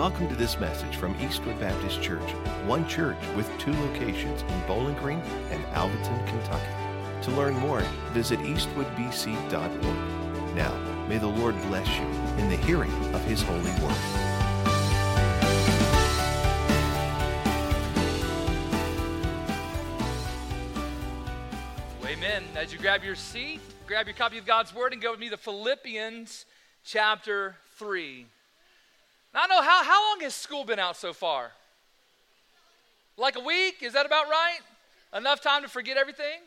Welcome to this message from Eastwood Baptist Church, one church with two locations in Bowling Green and Alberton, Kentucky. To learn more, visit eastwoodbc.org. Now, may the Lord bless you in the hearing of His holy word. Amen. As you grab your seat, grab your copy of God's Word and go with me to Philippians chapter 3. Now, I know, how long has school been out so far? Like a week? Is that about right? Enough time to forget everything?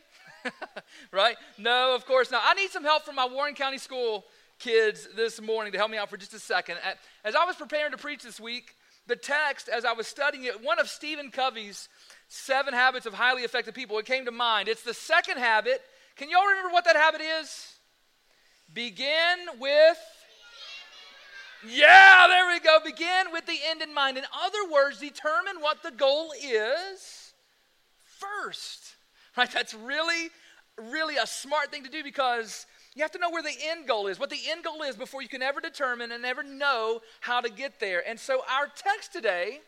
Right? No, of course not. I need some help from my Warren County School kids this morning to help me out for just a second. As I was preparing to preach this week, the text, as I was studying it, one of Stephen Covey's 7 Habits of Highly Effective People, it came to mind. It's the second habit. Can y'all remember what that habit is? Begin with... Yeah, there we go. Begin with the end in mind. In other words, determine what the goal is first. Right? That's really, really a smart thing to do because you have to know where the end goal is, what the end goal is before you can ever determine and ever know how to get there. And so our text today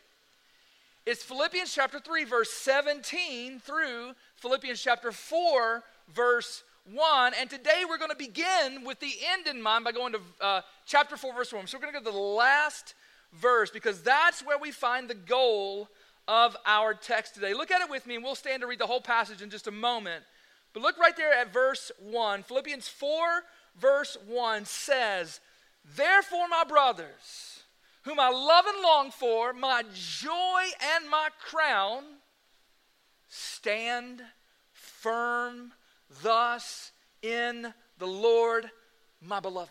is Philippians chapter 3, verse 17 through Philippians chapter 4, verse 1, and today we're going to begin with the end in mind by going to chapter 4, verse 1. So we're going to go to the last verse because that's where we find the goal of our text today. Look at it with me, and we'll stand to read the whole passage in just a moment. But look right there at verse 1. Philippians 4, verse 1 says, "Therefore, my brothers, whom I love and long for, my joy and my crown, stand firm thus in the Lord, my beloved."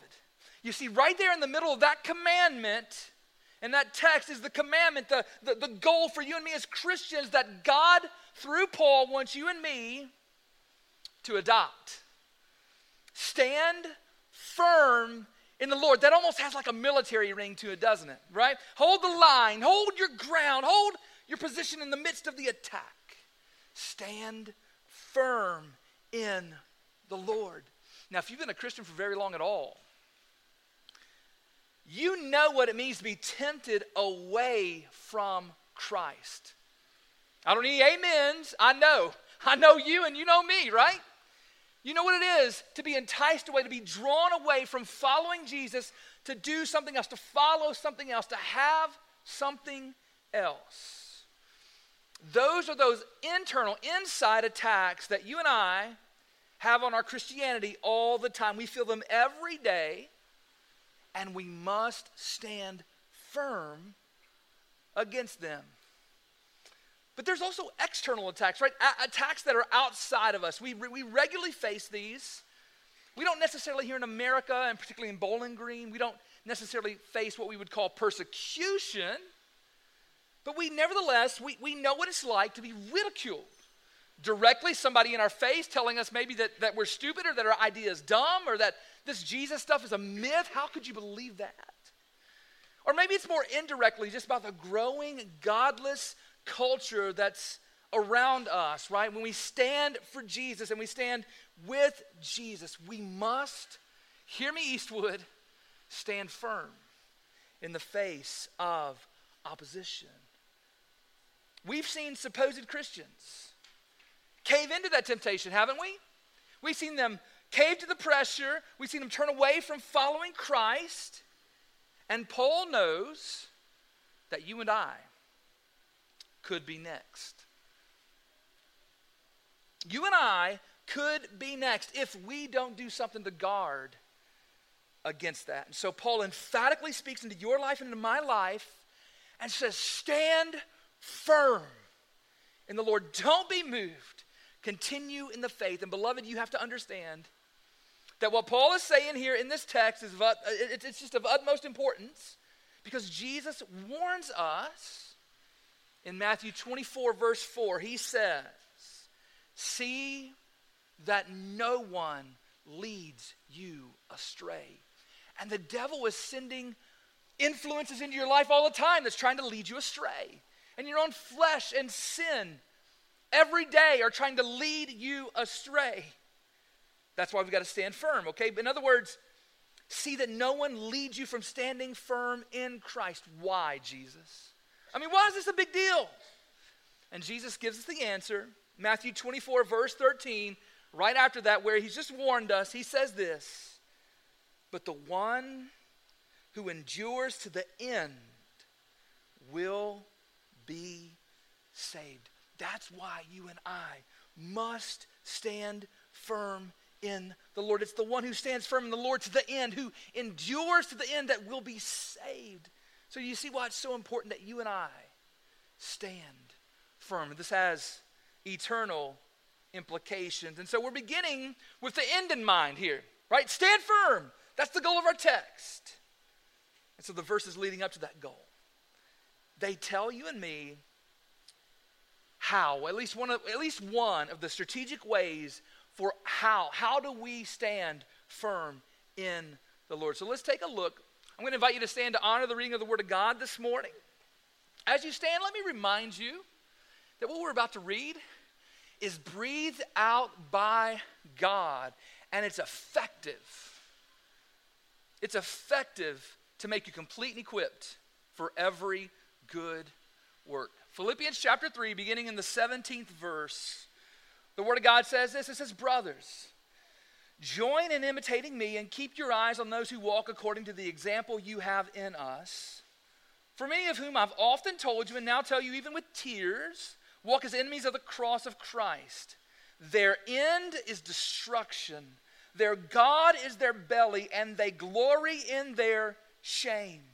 You see, right there in the middle of that commandment, and that text is the commandment, the goal for you and me as Christians that God, through Paul, wants you and me to adopt. Stand firm in the Lord. That almost has like a military ring to it, doesn't it? Right? Hold the line. Hold your ground. Hold your position in the midst of the attack. Stand firm in the Lord. Now, if you've been a Christian for very long at all, you know what it means to be tempted away from Christ. I don't need amens. I know. I know you and you know me, right? You know what it is to be enticed away, to be drawn away from following Jesus, to do something else, to follow something else, to have something else. Those are those internal, inside attacks that you and I have on our Christianity all the time. We feel them every day, and we must stand firm against them. But there's also external attacks, right? Attacks that are outside of us. We regularly face these. We don't necessarily here in America, and particularly in Bowling Green, we don't necessarily face what we would call persecution. But we nevertheless, we know what it's like to be ridiculed. Directly, somebody in our face telling us maybe that we're stupid or that our idea is dumb or that this Jesus stuff is a myth. How could you believe that? Or maybe it's more indirectly just about the growing godless culture that's around us, right? When we stand for Jesus and we stand with Jesus, we must, hear me Eastwood, stand firm in the face of opposition. We've seen supposed Christians cave into that temptation, haven't we? We've seen them cave to the pressure. We've seen them turn away from following Christ. And Paul knows that you and I could be next. You and I could be next if we don't do something to guard against that. And so Paul emphatically speaks into your life and into my life and says, stand firm in the Lord. Don't be moved. Continue in the faith. And beloved, you have to understand that what Paul is saying here in this text is it's just of utmost importance because Jesus warns us in Matthew 24, verse 4. He says, see that no one leads you astray. And the devil is sending influences into your life all the time that's trying to lead you astray. And your own flesh and sin every day are trying to lead you astray. That's why we've got to stand firm, okay? In other words, See that no one leads you from standing firm in Christ. Why, Jesus? I mean, why is this a big deal? And Jesus gives us the answer. Matthew 24, verse 13, right after that, where he's just warned us, he says this, "But the one who endures to the end will be saved." That's why you and I must stand firm in the Lord. It's the one who stands firm in the Lord to the end, who endures to the end, that will be saved. So you see why it's so important that you and I stand firm. This has eternal implications. And so we're beginning with the end in mind here, right? Stand firm. That's the goal of our text. And so the verses leading up to that goal, they tell you and me how, at least one of the strategic ways for how do we stand firm in the Lord. So let's take a look. I'm going to invite you to stand to honor the reading of the Word of God this morning. As you stand, let me remind you that what we're about to read is breathed out by God, and it's effective. It's effective to make you complete and equipped for every good work. Philippians chapter 3, beginning in the 17th verse, the Word of God says this. It says, "Brothers, join in imitating me and keep your eyes on those who walk according to the example you have in us. For many of whom I've often told you and now tell you even with tears, walk as enemies of the cross of Christ. Their end is destruction. Their God is their belly, and they glory in their shame,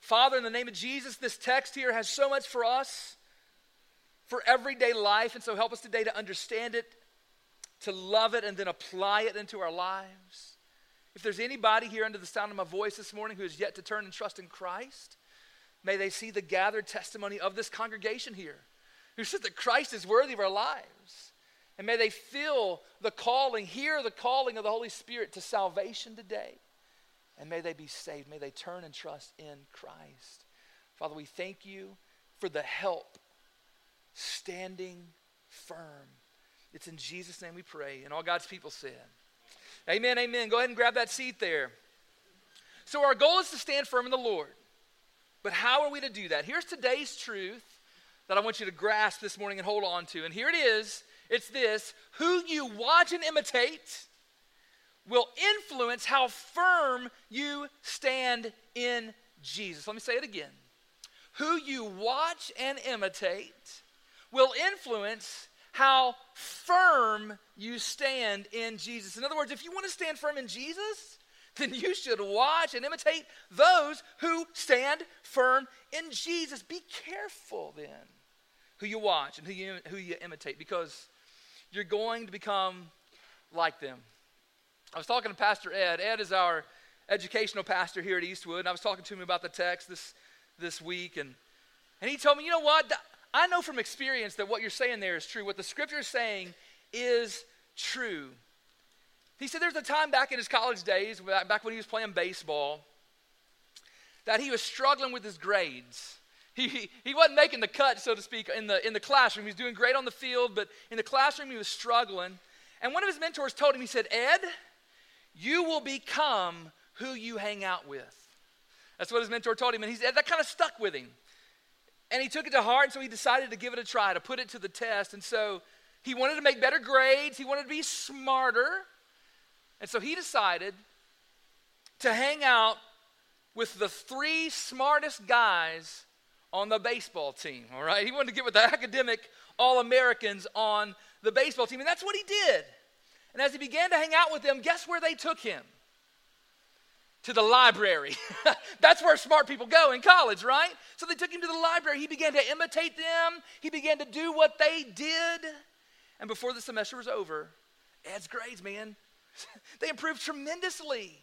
Father, in the name of Jesus, this text here has so much for us, for everyday life, and so help us today to understand it, to love it, and then apply it into our lives. If there's anybody here under the sound of my voice this morning who is yet to turn and trust in Christ, may they see the gathered testimony of this congregation here, who said that Christ is worthy of our lives. And may they feel the calling, hear the calling of the Holy Spirit to salvation today. And may they be saved. May they turn and trust in Christ. Father, we thank you for the help standing firm. It's in Jesus' name we pray. And all God's people said, amen, amen. Go ahead and grab that seat there. So our goal is to stand firm in the Lord. But how are we to do that? Here's today's truth that I want you to grasp this morning and hold on to. And here it is. It's this: who you watch and imitate will influence how firm you stand in Jesus. Let me say it again. Who you watch and imitate will influence how firm you stand in Jesus. In other words, if you want to stand firm in Jesus, then you should watch and imitate those who stand firm in Jesus. Be careful then who you watch and who you imitate, because you're going to become like them. I was talking to Pastor Ed. Ed is our educational pastor here at Eastwood, and I was talking to him about the text this week, and he told me, you know what, I know from experience that what you're saying there is true. What the scripture is saying is true. He said there's a time back in his college days, back when he was playing baseball, that he was struggling with his grades. He wasn't making the cut, so to speak, in the classroom. He was doing great on the field, but in the classroom he was struggling. And one of his mentors told him, he said, "Ed, you will become who you hang out with." That's what his mentor told him, and he said that kind of stuck with him. And he took it to heart, and so he decided to give it a try, to put it to the test. And so he wanted to make better grades. He wanted to be smarter. And so he decided to hang out with the three smartest guys on the baseball team, all right? He wanted to get with the academic All-Americans on the baseball team, and that's what he did. And as he began to hang out with them, guess where they took him? To the library. That's where smart people go in college, right? So they took him to the library. He began to imitate them. He began to do what they did. And before the semester was over, Ed's grades, man, they improved tremendously.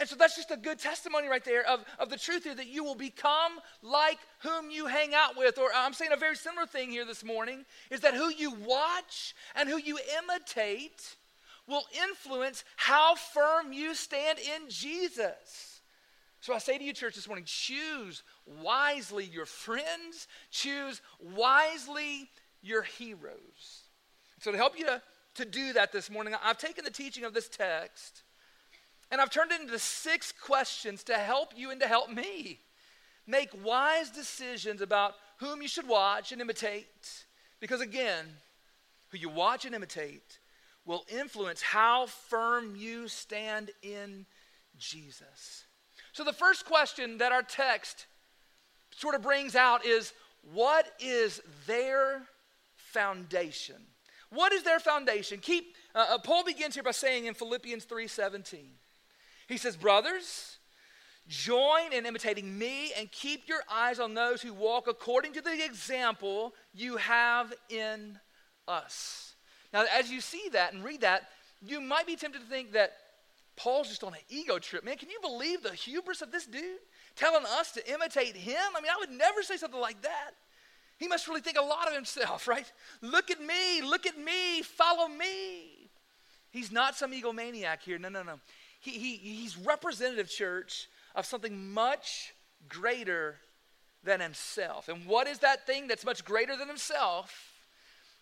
And so that's just a good testimony right there of the truth here, that you will become like whom you hang out with. Or I'm saying a very similar thing here this morning, is that who you watch and who you imitate will influence how firm you stand in Jesus. So I say to you, church, this morning, choose wisely your friends, choose wisely your heroes. So to help you to do that this morning, I've taken the teaching of this text and I've turned it into 6 questions to help you and to help me make wise decisions about whom you should watch and imitate. Because again, who you watch and imitate will influence how firm you stand in Jesus. So the first question that our text sort of brings out is, what is their foundation? What is their foundation? Paul begins here by saying in Philippians 3:17, he says, brothers, join in imitating me and keep your eyes on those who walk according to the example you have in us. Now, as you see that and read that, you might be tempted to think that Paul's just on an ego trip. Man, can you believe the hubris of this dude telling us to imitate him? I mean, I would never say something like that. He must really think a lot of himself, right? Look at me, follow me. He's not some egomaniac here. No. He's representative, church, of something much greater than himself. And what is that thing that's much greater than himself?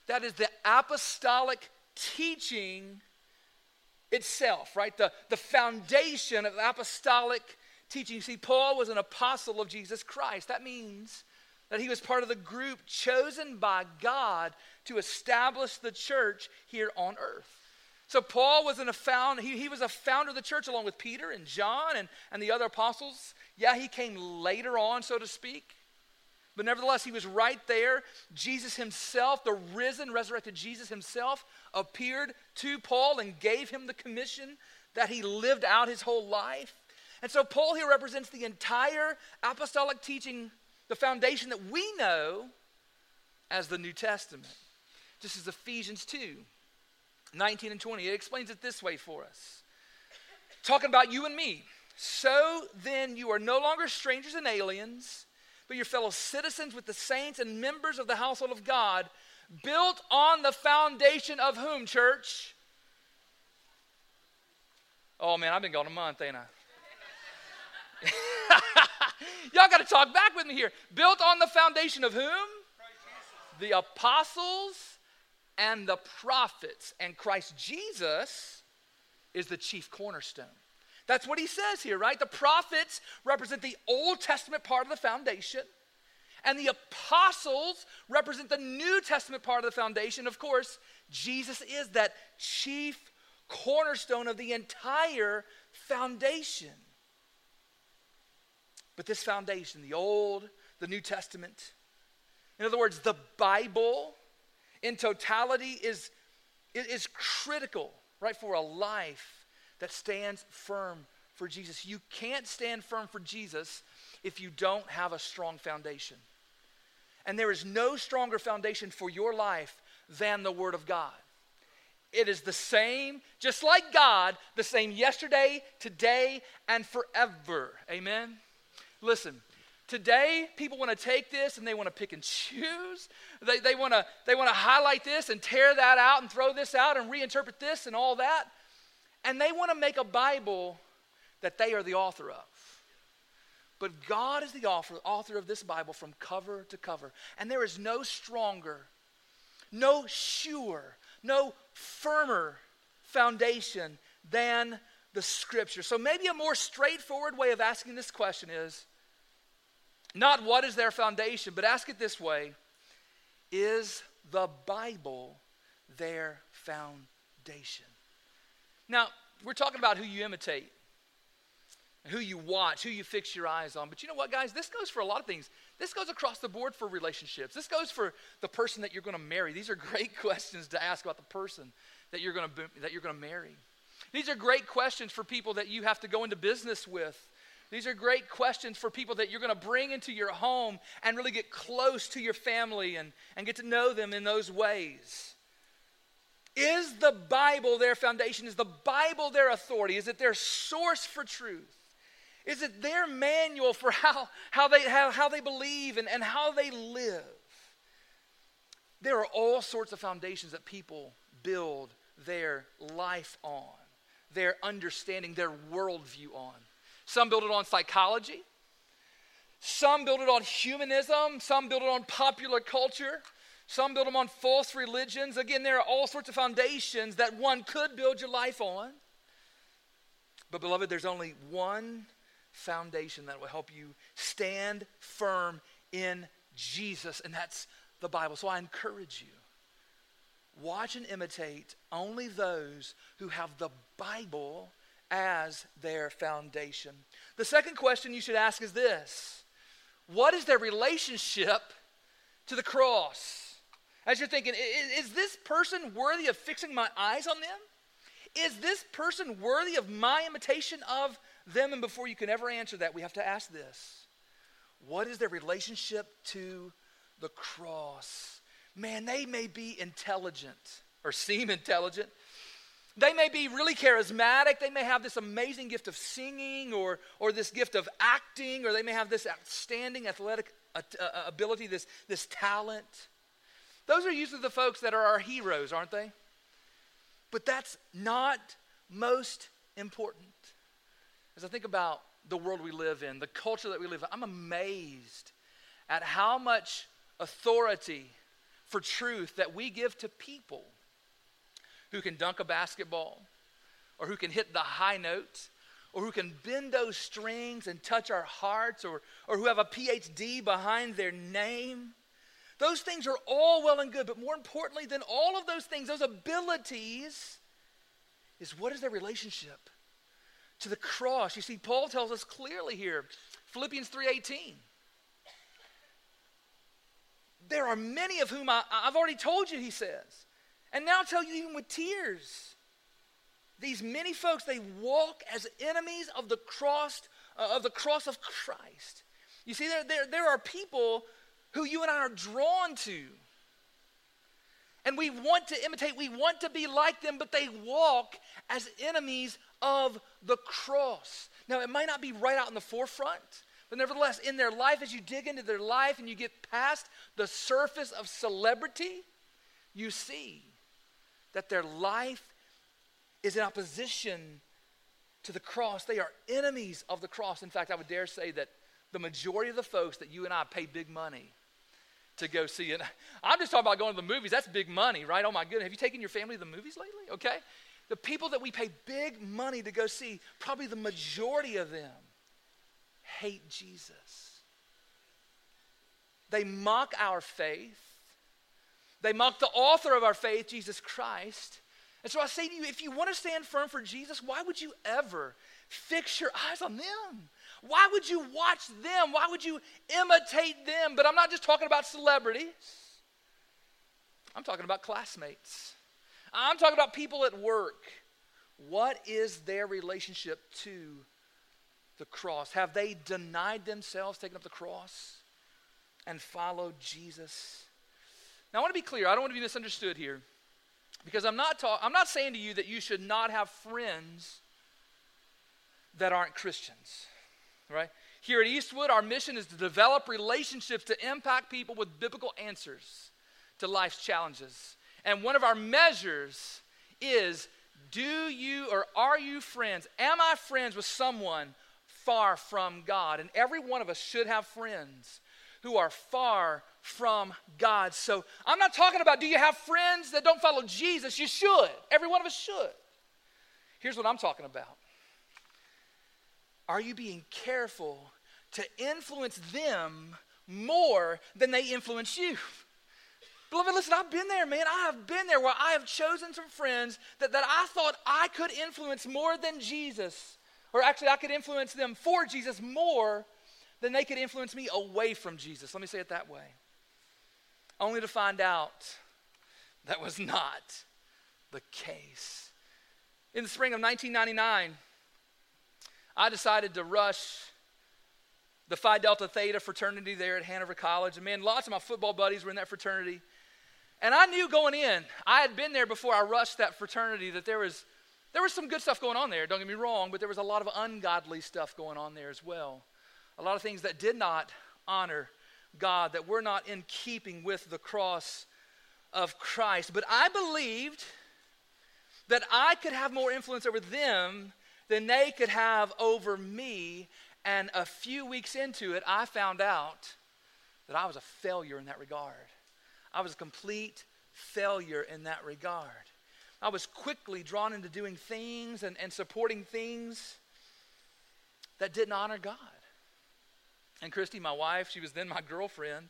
That is the apostolic teaching itself, right? The foundation of apostolic teaching. You see, Paul was an apostle of Jesus Christ. That means that he was part of the group chosen by God to establish the church here on earth. So Paul was he was a founder of the church along with Peter and John and the other apostles. Yeah, he came later on, so to speak. But nevertheless, he was right there. Jesus himself, the risen, resurrected Jesus himself, appeared to Paul and gave him the commission that he lived out his whole life. And so Paul here represents the entire apostolic teaching, the foundation that we know as the New Testament. This is Ephesians 2:19 and 20. It explains it this way for us. Talking about you and me. So then you are no longer strangers and aliens, but your fellow citizens with the saints and members of the household of God, built on the foundation of whom, church? Oh man, I've been gone a month, ain't I? Y'all got to talk back with me here. Built on the foundation of whom? The apostles and the prophets, and Christ Jesus is the chief cornerstone. That's what he says here, right? The prophets represent the Old Testament part of the foundation, and the apostles represent the New Testament part of the foundation. Of course, Jesus is that chief cornerstone of the entire foundation. But this foundation, the Old, the New Testament, in other words, the Bible in totality is critical, right, for a life that stands firm for Jesus. You can't stand firm for Jesus if you don't have a strong foundation. And there is no stronger foundation for your life than the Word of God. It is the same, just like God, the same yesterday, today, and forever. Amen? Listen, today people want to take this and they want to pick and choose. They want to highlight this and tear that out and throw this out and reinterpret this and all that. And they want to make a Bible that they are the author of. But God is the author of this Bible from cover to cover. And there is no stronger, no sure, no firmer foundation than the Scripture. So maybe a more straightforward way of asking this question is, not what is their foundation, but ask it this way: is the Bible their foundation? Now, we're talking about who you imitate, who you watch, who you fix your eyes on. But you know what, guys? This goes for a lot of things. This goes across the board for relationships. This goes for the person that you're going to marry. These are great questions to ask about the person that you're going to marry. These are great questions for people that you have to go into business with. These are great questions for people that you're going to bring into your home and really get close to your family and get to know them in those ways. Is the Bible their foundation? Is the Bible their authority? Is it their source for truth? Is it their manual for how they believe and how they live? There are all sorts of foundations that people build their life on, their understanding, their worldview on. Some build it on psychology. Some build it on humanism. Some build it on popular culture. Some build them on false religions. Again, there are all sorts of foundations that one could build your life on. But beloved, there's only one foundation that will help you stand firm in Jesus, and that's the Bible. So I encourage you, watch and imitate only those who have the Bible as their foundation. The second question you should ask is this: what is their relationship to the cross? As you're thinking, is this person worthy of fixing my eyes on them? Is this person worthy of my imitation of them? And before you can ever answer that, we have to ask this: what is their relationship to the cross? Man, they may be intelligent or seem intelligent. They may be really charismatic. They may have this amazing gift of singing or this gift of acting, or they may have this outstanding athletic ability, this talent. Those are usually the folks that are our heroes, aren't they? But that's not most important. As I think about the world we live in, the culture that we live in, I'm amazed at how much authority for truth that we give to people who can dunk a basketball, or who can hit the high note, or who can bend those strings and touch our hearts, or who have a PhD behind their name. Those things are all well and good, but more importantly than all of those things, those abilities, is what is their relationship to the cross? You see, Paul tells us clearly here, Philippians 3:18. There are many of whom I've already told you, he says, and now tell you even with tears. These many folks, they walk as enemies of the cross of Christ. You see, there are people who you and I are drawn to, and we want to imitate, we want to be like them, but they walk as enemies of the cross. Now, it might not be right out in the forefront, but nevertheless, in their life, as you dig into their life and you get past the surface of celebrity, you see that their life is in opposition to the cross. They are enemies of the cross. In fact, I would dare say that the majority of the folks that you and I pay big money to go see, and I'm just talking about going to the movies. That's big money, right? Oh my goodness. Have you taken your family to the movies lately? Okay. The people that we pay big money to go see, probably the majority of them hate Jesus. They mock our faith. They mock the author of our faith, Jesus Christ. And so I say to you, if you want to stand firm for Jesus, why would you ever fix your eyes on them? Why would you watch them? Why would you imitate them? But I'm not just talking about celebrities. I'm talking about classmates. I'm talking about people at work. What is their relationship to the cross? Have they denied themselves, taken up the cross, and followed Jesus? Now, I want to be clear. I don't want to be misunderstood here, because I'm not saying to you that you should not have friends that aren't Christians. Right? Here at Eastwood, our mission is to develop relationships to impact people with biblical answers to life's challenges. And one of our measures is, do you or are you friends? Am I friends with someone far from God? And every one of us should have friends who are far from God. So I'm not talking about do you have friends that don't follow Jesus? You should. Every one of us should. Here's what I'm talking about. Are you being careful to influence them more than they influence you? Beloved, listen, I've been there, man. I have been there where I have chosen some friends that I thought I could influence more than Jesus. Or actually, I could influence them for Jesus more than they could influence me away from Jesus. Let me say it that way. Only to find out that was not the case. In the spring of 1999... I decided to rush the Phi Delta Theta fraternity there at Hanover College. And man, lots of my football buddies were in that fraternity. And I knew going in, I had been there before I rushed that fraternity, that there was some good stuff going on there, don't get me wrong, but there was a lot of ungodly stuff going on there as well. A lot of things that did not honor God, that were not in keeping with the cross of Christ. But I believed that I could have more influence over them than they could have over me. And a few weeks into it, I found out that I was a failure in that regard. I was a complete failure in that regard. I was quickly drawn into doing things and supporting things that didn't honor God. And Christy, my wife, she was then my girlfriend,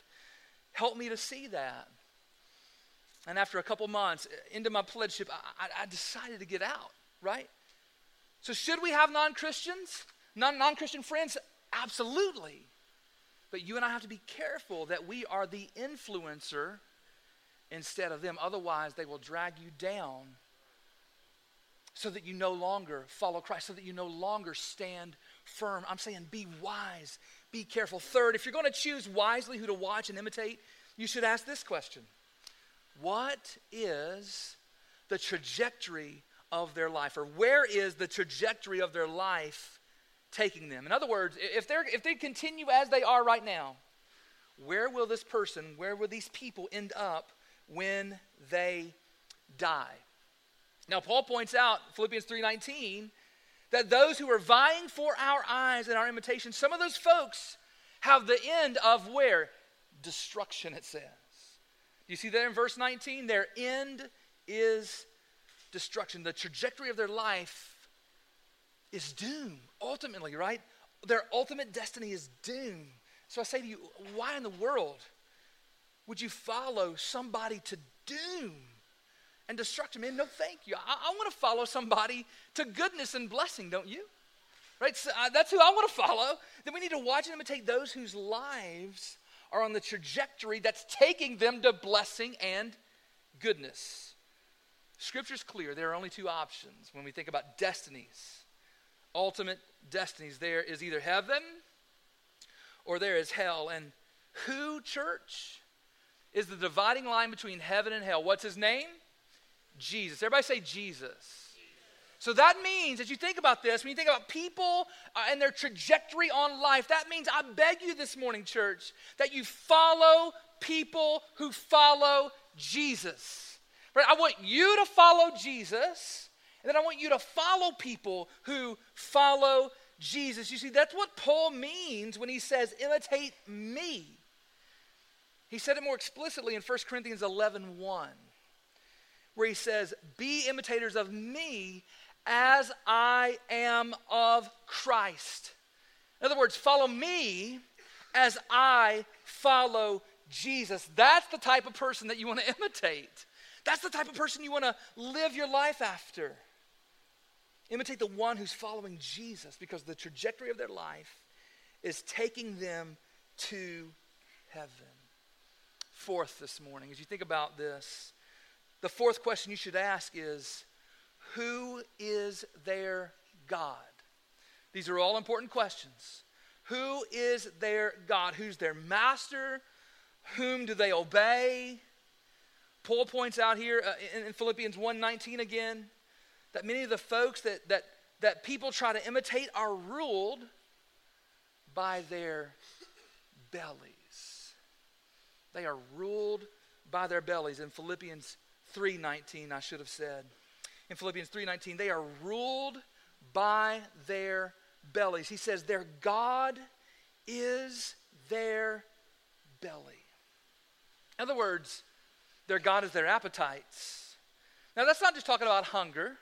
helped me to see that. And after a couple months into my pledgeship, I decided to get out, right? So should we have non-Christians? Non-Christian friends? Absolutely. But you and I have to be careful that we are the influencer instead of them. Otherwise, they will drag you down so that you no longer follow Christ, so that you no longer stand firm. I'm saying be wise, be careful. Third, if you're going to choose wisely who to watch and imitate, you should ask this question. What is the trajectory of their life? Or where is the trajectory of their life taking them? In other words, if they continue as they are right now, where will these people end up when they die? Now, Paul points out, Philippians 3:19, that those who are vying for our eyes and our imitation, some of those folks have the end of where? Destruction, it says. Do you see that in verse 19? Their end is destruction. The trajectory of their life is doom, ultimately, right? Their ultimate destiny is doom. So I say to you, why in the world would you follow somebody to doom and destruction? Man, no thank you. I want to follow somebody to goodness and blessing, don't you? Right? So that's who I want to follow. Then we need to watch and imitate those whose lives are on the trajectory that's taking them to blessing and goodness. Scripture's clear. There are only two options when we think about destinies. Ultimate destinies. There is either heaven or there is hell. And who, church, is the dividing line between heaven and hell? What's his name? Jesus. Everybody say Jesus. So that means, as you think about this, when you think about people and their trajectory on life, that means I beg you this morning, church, that you follow people who follow Jesus. Right? I want you to follow Jesus. And then I want you to follow people who follow Jesus. You see, that's what Paul means when he says, imitate me. He said it more explicitly in 1 Corinthians 11:1, where he says, be imitators of me as I am of Christ. In other words, follow me as I follow Jesus. That's the type of person that you want to imitate. That's the type of person you want to live your life after. Imitate the one who's following Jesus, because the trajectory of their life is taking them to heaven. Fourth this morning, as you think about this, the fourth question you should ask is, who is their God? These are all important questions. Who is their God? Who's their master? Whom do they obey? Paul points out here in Philippians 1:19 again, that many of the folks that people try to imitate are ruled by their bellies. They are ruled by their bellies. In Philippians 3:19, I should have said. In Philippians 3:19, they are ruled by their bellies. He says their God is their belly. In other words, their God is their appetites. Now, that's not just talking about hunger.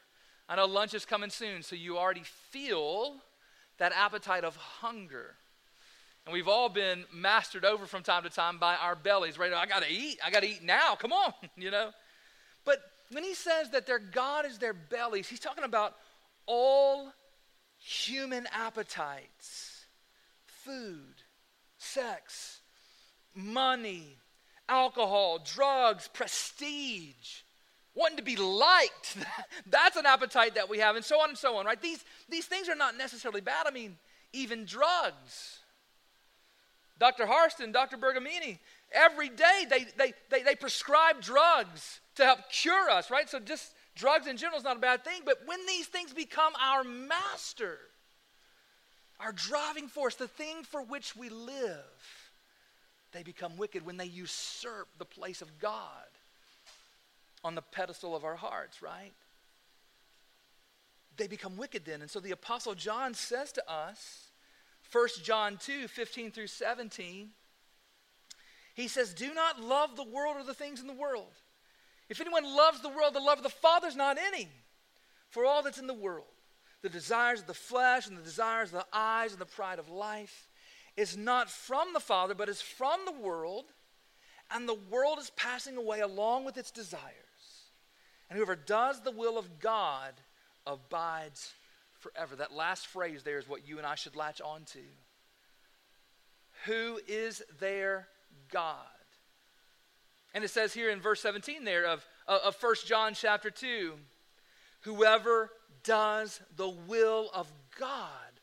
I know lunch is coming soon, so you already feel that appetite of hunger. And we've all been mastered over from time to time by our bellies, right? I gotta eat now, come on, you know. But when he says that their God is their bellies, he's talking about all human appetites: food, sex, money, alcohol, drugs, prestige, wanting to be liked. That's an appetite that we have, and so on, right? These things are not necessarily bad. I mean, even drugs. Dr. Harston, Dr. Bergamini, Every day they prescribe drugs to help cure us, right? So just drugs in general is not a bad thing. But when these things become our master, our driving force, the thing for which we live, they become wicked when they usurp the place of God on the pedestal of our hearts, right? They become wicked then. And so the Apostle John says to us, 1 John 2, 15 through 17, he says, do not love the world or the things in the world. If anyone loves the world, the love of the Father is not in him. For all that's in the world, the desires of the flesh and the desires of the eyes and the pride of life, is not from the Father, but is from the world, and the world is passing away along with its desires. And whoever does the will of God abides forever. That last phrase there is what you and I should latch on to. Who is their God? And it says here in verse 17 there of 1 John chapter 2, whoever does the will of God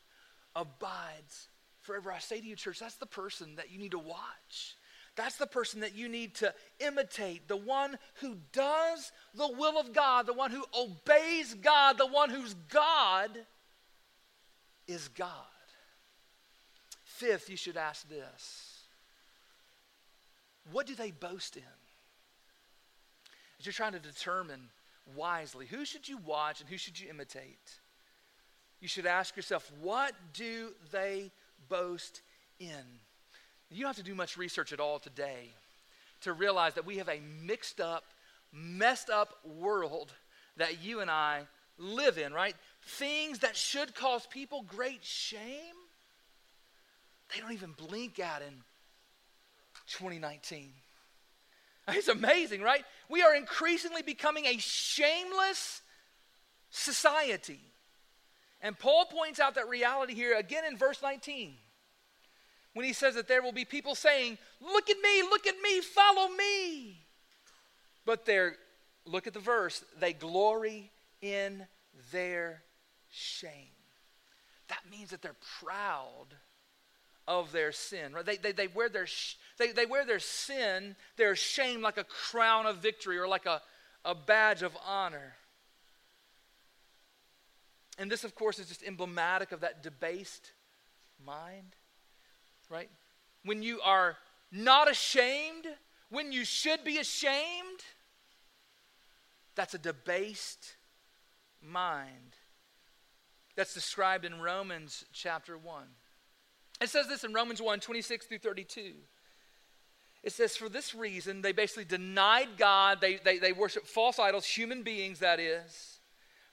abides forever. I say to you, church, that's the person that you need to watch. That's the person that you need to imitate, the one who does the will of God, the one who obeys God, the one whose God is God. Fifth, you should ask this. What do they boast in? As you're trying to determine wisely, who should you watch and who should you imitate? You should ask yourself, what do they boast in? You don't have to do much research at all today to realize that we have a mixed up, messed up world that you and I live in, right? Things that should cause people great shame, they don't even blink at in 2019. It's amazing, right? We are increasingly becoming a shameless society. And Paul points out that reality here again in verse 19. When he says that there will be people saying, look at me, follow me. But look at the verse, they glory in their shame. That means that they're proud of their sin, right? They wear they wear their sin, their shame like a crown of victory or like a badge of honor. And this, of course, is just emblematic of that debased mind. Right? When you are not ashamed, when you should be ashamed, that's a debased mind. That's described in Romans chapter 1. It says this in Romans 1, 26 through 32. It says, for this reason, they basically denied God. They worship false idols, human beings, that is.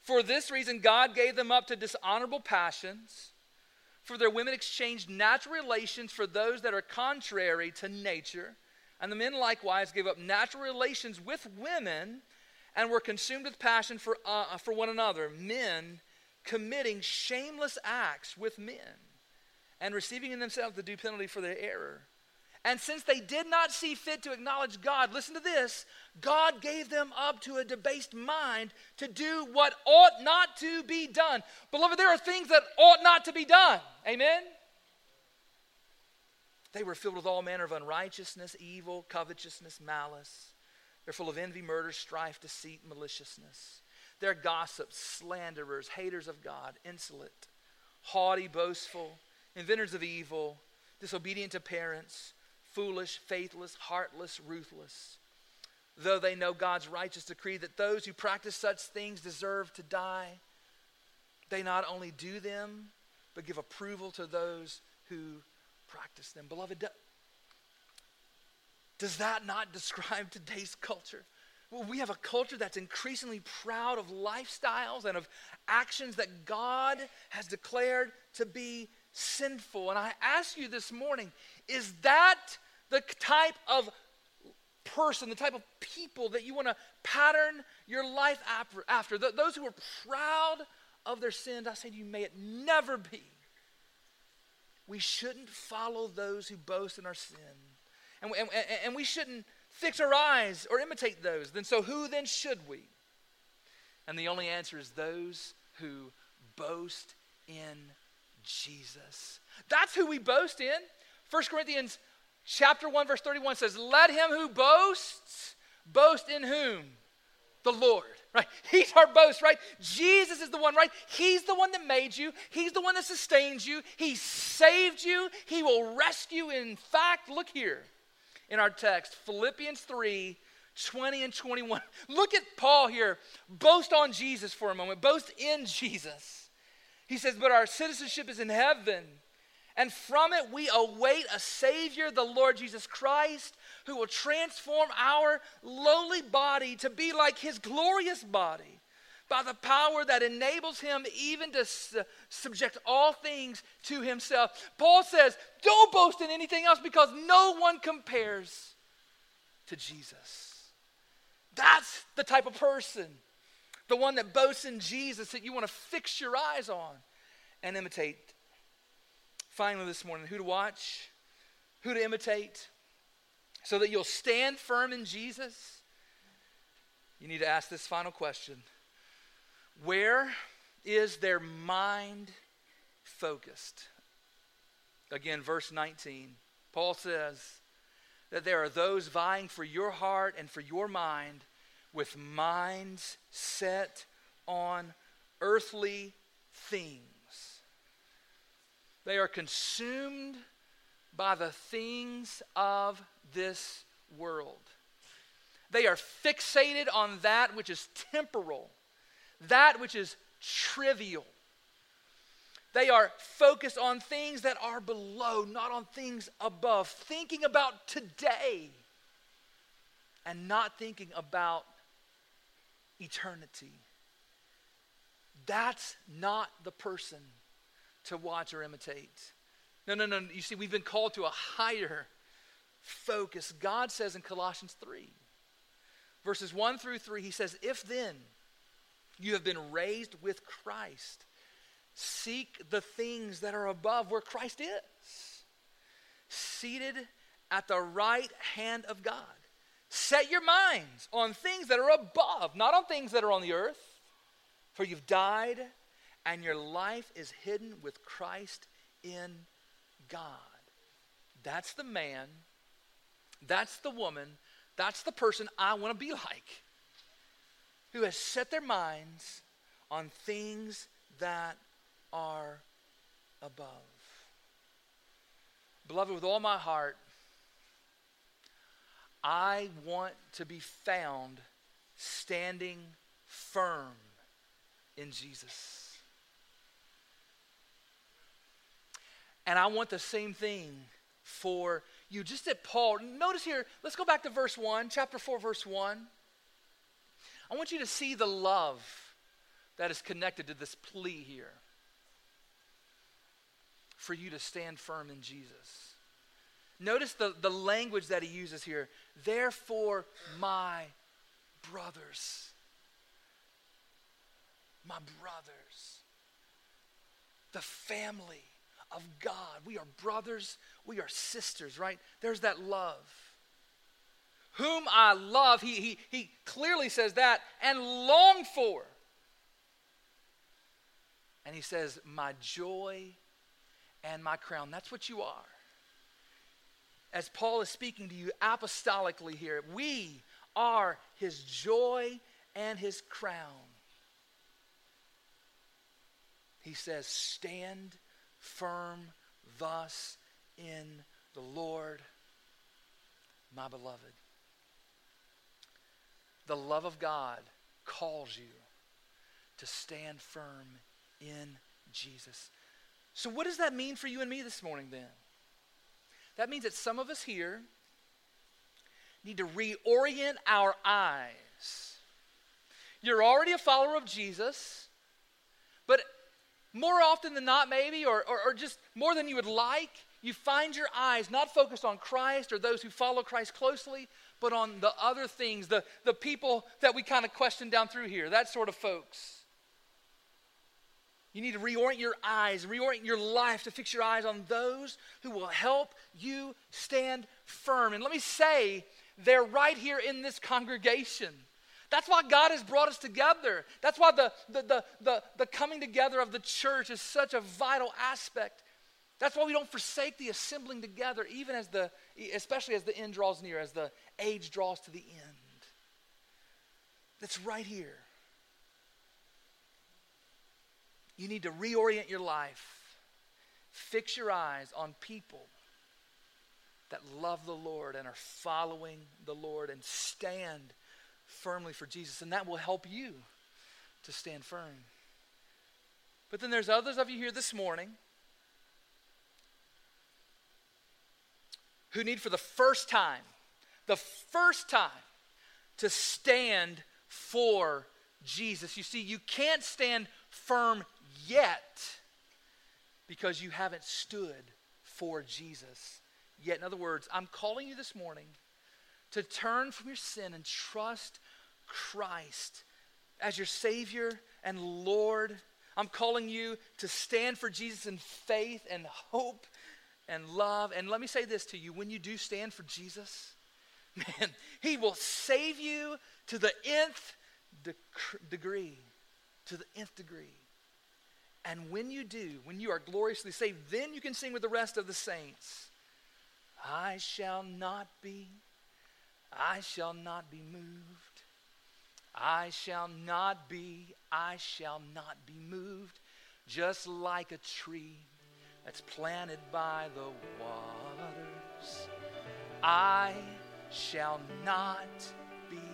For this reason, God gave them up to dishonorable passions. For their women exchanged natural relations for those that are contrary to nature. And the men likewise gave up natural relations with women and were consumed with passion for one another. Men committing shameless acts with men and receiving in themselves the due penalty for their error. And since they did not see fit to acknowledge God, listen to this, God gave them up to a debased mind to do what ought not to be done. Beloved, there are things that ought not to be done. Amen? They were filled with all manner of unrighteousness, evil, covetousness, malice. They're full of envy, murder, strife, deceit, maliciousness. They're gossips, slanderers, haters of God, insolent, haughty, boastful, inventors of evil, disobedient to parents, foolish, faithless, heartless, ruthless. Though they know God's righteous decree that those who practice such things deserve to die, they not only do them, but give approval to those who practice them. Beloved, does that not describe today's culture? Well, we have a culture that's increasingly proud of lifestyles and of actions that God has declared to be sinful. And I ask you this morning, is that the type of person, the type of people that you want to pattern your life after? Those who are proud of their sins, I say to you, may it never be. We shouldn't follow those who boast in our sin. And we shouldn't fix our eyes or imitate those. Then so who then should we? And the only answer is those who boast in Jesus. That's who we boast in. 1 Corinthians Chapter 1, verse 31 says, let him who boasts, boast in whom? The Lord, right? He's our boast, right? Jesus is the one, right? He's the one that made you. He's the one that sustains you. He saved you. He will rescue. In fact, look here in our text, Philippians 3, 20 and 21. Look at Paul here. Boast on Jesus for a moment. Boast in Jesus. He says, but our citizenship is in heaven, and from it we await a Savior, the Lord Jesus Christ, who will transform our lowly body to be like his glorious body by the power that enables him even to subject all things to himself. Paul says, don't boast in anything else because no one compares to Jesus. That's the type of person, the one that boasts in Jesus, that you want to fix your eyes on and imitate. Finally this morning, who to watch, who to imitate, so that you'll stand firm in Jesus. You need to ask this final question. Where is their mind focused? Again, verse 19, Paul says that there are those vying for your heart and for your mind with minds set on earthly things. They are consumed by the things of this world. They are fixated on that which is temporal, that which is trivial. They are focused on things that are below, not on things above, thinking about today and not thinking about eternity. That's not the person to watch or imitate. No. You see, we've been called to a higher focus. God says in Colossians 3, verses 1 through 3, he says, if then you have been raised with Christ, seek the things that are above where Christ is, seated at the right hand of God. Set your minds on things that are above, not on things that are on the earth, for you've died, and your life is hidden with Christ in God. That's the man. That's the woman. That's the person I want to be like, who has set their minds on things that are above. Beloved, with all my heart, I want to be found standing firm in Jesus. And I want the same thing for you. Just at Paul, notice here, let's go back to verse 1, chapter 4, verse 1. I want you to see the love that is connected to this plea here for you to stand firm in Jesus. Notice the language that he uses here. Therefore, my brothers. My brothers. The family of God. We are brothers, we are sisters, right? There's that love. Whom I love, he clearly says that, and long for. And he says, my joy and my crown. That's what you are. As Paul is speaking to you apostolically here, we are his joy and his crown. He says, stand firm thus in the Lord, my beloved. The love of God calls you to stand firm in Jesus. So what does that mean for you and me this morning then? That means that some of us here need to reorient our eyes. You're already a follower of Jesus, but more often than not, maybe, or just more than you would like, you find your eyes not focused on Christ or those who follow Christ closely, but on the other things, the people that we kind of question down through here, that sort of folks. You need to reorient your eyes, reorient your life to fix your eyes on those who will help you stand firm. And let me say, they're right here in this congregation. That's why God has brought us together. That's why the coming together of the church is such a vital aspect That's why we don't forsake the assembling together, even as especially as the end draws near, as the age draws to the end. That's right here. You need to reorient your life. Fix your eyes on people that love the Lord and are following the Lord and stand firmly for Jesus. And that will help you to stand firm. But then there's others of you here this morning who need, for the first time, to stand for Jesus. You see, you can't stand firm yet because you haven't stood for Jesus yet. In other words, I'm calling you this morning to turn from your sin and trust Christ as your Savior and Lord. I'm calling you to stand for Jesus in faith and hope and love. And let me say this to you, when you do stand for Jesus, man, he will save you to the nth degree, to the nth degree. And when you do, when you are gloriously saved, then you can sing with the rest of the saints, I shall not be moved. I shall not be moved, just like a tree that's planted by the waters. I shall not be moved.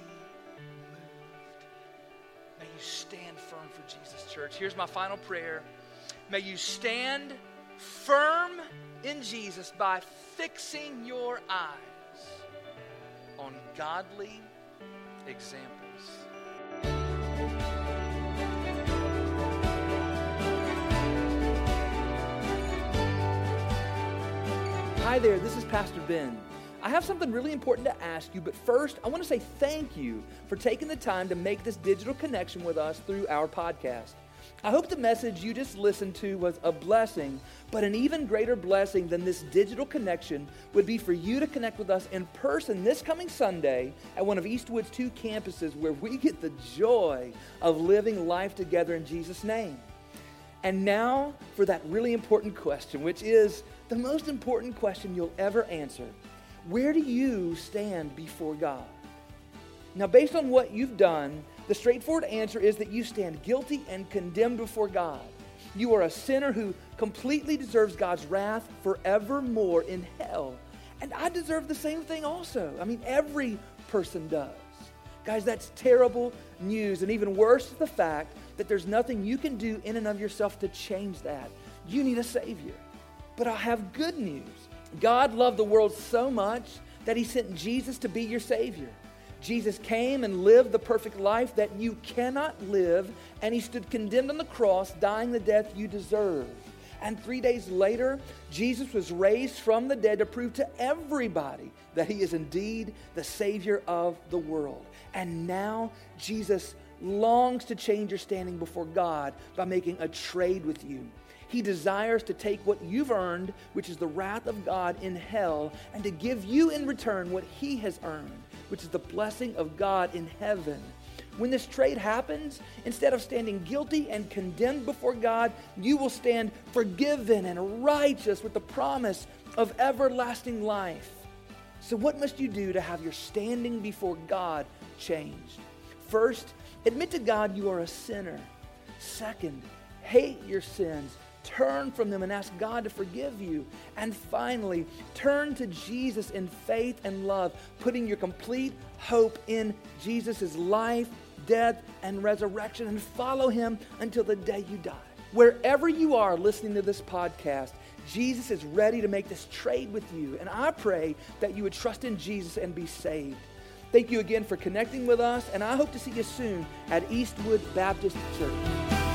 May you stand firm for Jesus, church. Here's my final prayer. May you stand firm in Jesus by fixing your eyes on godly examples. Hi there, this is Pastor Ben. I have something really important to ask you, but first, I want to say thank you for taking the time to make this digital connection with us through our podcast. I hope the message you just listened to was a blessing, but an even greater blessing than this digital connection would be for you to connect with us in person this coming Sunday at one of Eastwood's 2 campuses, where we get the joy of living life together in Jesus' name. And now for that really important question, which is the most important question you'll ever answer. Where do you stand before God? Now, based on what you've done, the straightforward answer is that you stand guilty and condemned before God. You are a sinner who completely deserves God's wrath forevermore in hell. And I deserve the same thing also. I mean, every person does. Guys, that's terrible news. And even worse is the fact that there's nothing you can do in and of yourself to change that. You need a Savior. But I have good news. God loved the world so much that he sent Jesus to be your Savior. Jesus came and lived the perfect life that you cannot live, and he stood condemned on the cross, dying the death you deserve. And 3 days later, Jesus was raised from the dead to prove to everybody that he is indeed the Savior of the world. And now Jesus longs to change your standing before God by making a trade with you. He desires to take what you've earned, which is the wrath of God in hell, and to give you in return what he has earned, which is the blessing of God in heaven. When this trade happens, instead of standing guilty and condemned before God, you will stand forgiven and righteous with the promise of everlasting life. So what must you do to have your standing before God changed? First, admit to God you are a sinner. Second, hate your sins. Turn from them and ask God to forgive you. And finally, turn to Jesus in faith and love, putting your complete hope in Jesus' life, death, and resurrection, and follow him until the day you die. Wherever you are listening to this podcast, Jesus is ready to make this trade with you, and I pray that you would trust in Jesus and be saved. Thank you again for connecting with us, and I hope to see you soon at Eastwood Baptist Church.